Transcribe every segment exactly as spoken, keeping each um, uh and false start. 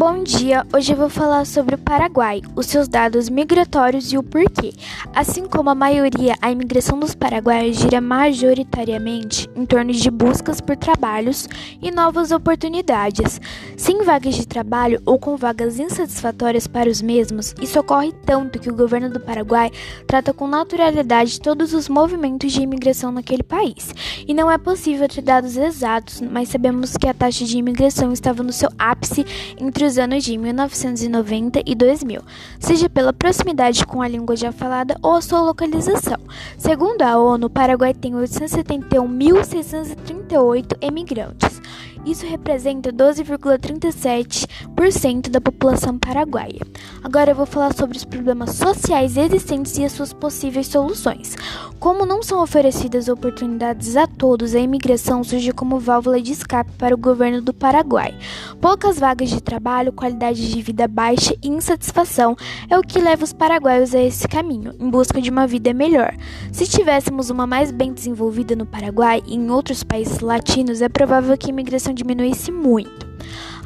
Bom dia, hoje eu vou falar sobre o Paraguai, os seus dados migratórios e o porquê. Assim como a maioria, a imigração dos paraguaios gira majoritariamente em torno de buscas por trabalhos e novas oportunidades, sem vagas de trabalho ou com vagas insatisfatórias para os mesmos. Isso ocorre tanto que o governo do Paraguai trata com naturalidade todos os movimentos de imigração naquele país. E não é possível ter dados exatos, mas sabemos que a taxa de imigração estava no seu ápice entre os anos de mil novecentos e noventa e dois mil, seja pela proximidade com a língua já falada ou a sua localização. Segundo a ONU, o Paraguai tem oitocentos e setenta e um mil seiscentos e trinta e oito imigrantes. Isso representa doze vírgula trinta e sete por cento da população paraguaia. Agora eu vou falar sobre os problemas sociais existentes e as suas possíveis soluções. Como não são oferecidas oportunidades a todos, a imigração surge como válvula de escape para o governo do Paraguai. Poucas vagas de trabalho, qualidade de vida baixa e insatisfação é o que leva os paraguaios a esse caminho, em busca de uma vida melhor. Se tivéssemos uma mais bem desenvolvida no Paraguai e em outros países latinos, é provável que a imigração diminuísse muito.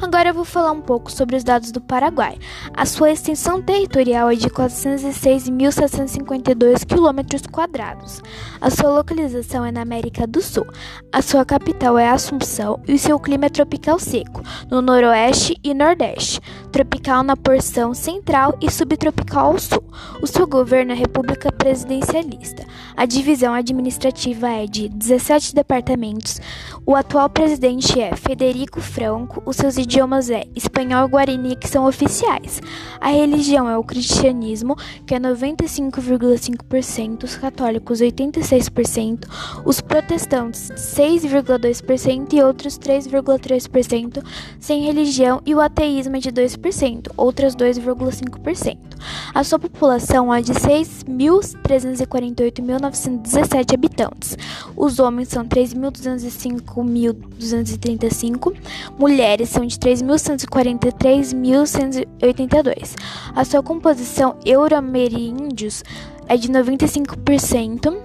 Agora eu vou falar um pouco sobre os dados do Paraguai. A sua extensão territorial é de quatrocentos e seis mil setecentos e cinquenta e dois quilômetros quadrados. A sua localização é na América do Sul. A sua capital é Asunção e o seu clima é tropical seco, no noroeste e nordeste, tropical na porção central e subtropical ao sul. O seu governo é república presidencialista. A divisão administrativa é de dezessete departamentos. O atual presidente é Federico Franco. Os seus idiomas é espanhol e guarani, que são oficiais. A religião é o cristianismo, que é noventa e cinco vírgula cinco por cento, os católicos oitenta e seis por cento, os protestantes seis vírgula dois por cento e outros três vírgula três por cento sem religião, e o ateísmo é de dois por cento, outras dois vírgula cinco por cento. A sua população é de seis mil trezentos e quarenta e oito mil novecentos e dezessete habitantes. Os homens são três milhões duzentos e cinco mil duzentos e trinta e cinco, mulheres são de três milhões cento e quarenta e três mil cento e oitenta e dois. A sua composição euro-ameríndios é de noventa e cinco por cento,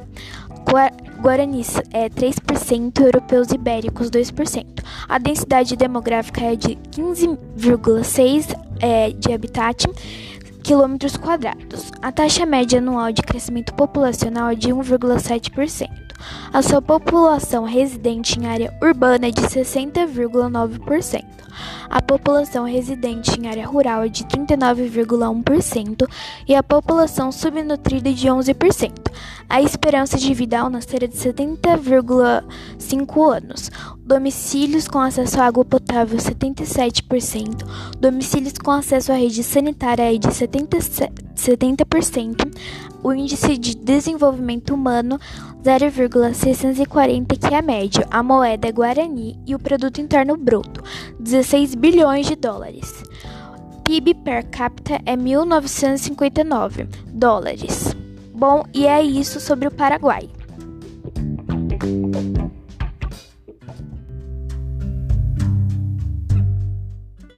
guaranis é três por cento, europeus e ibéricos dois por cento. A densidade demográfica é de quinze vírgula seis é, de habitat quilômetros quadrados. A taxa média anual de crescimento populacional é de um vírgula sete por cento. A sua população residente em área urbana é de sessenta vírgula nove por cento. A população residente em área rural é de trinta e nove vírgula um por cento e a população subnutrida de onze por cento. A esperança de vida ao nascer é de setenta vírgula cinco anos. Domicílios com acesso à água potável setenta e sete por cento. Domicílios com acesso à rede sanitária é de setenta por cento. O índice de desenvolvimento humano zero vírgula seiscentos e quarenta, que é a média. A moeda é guarani e o produto interno bruto, dezesseis bilhões de dólares. P I B per capita é mil novecentos e cinquenta e nove dólares. Bom, e é isso sobre o Paraguai.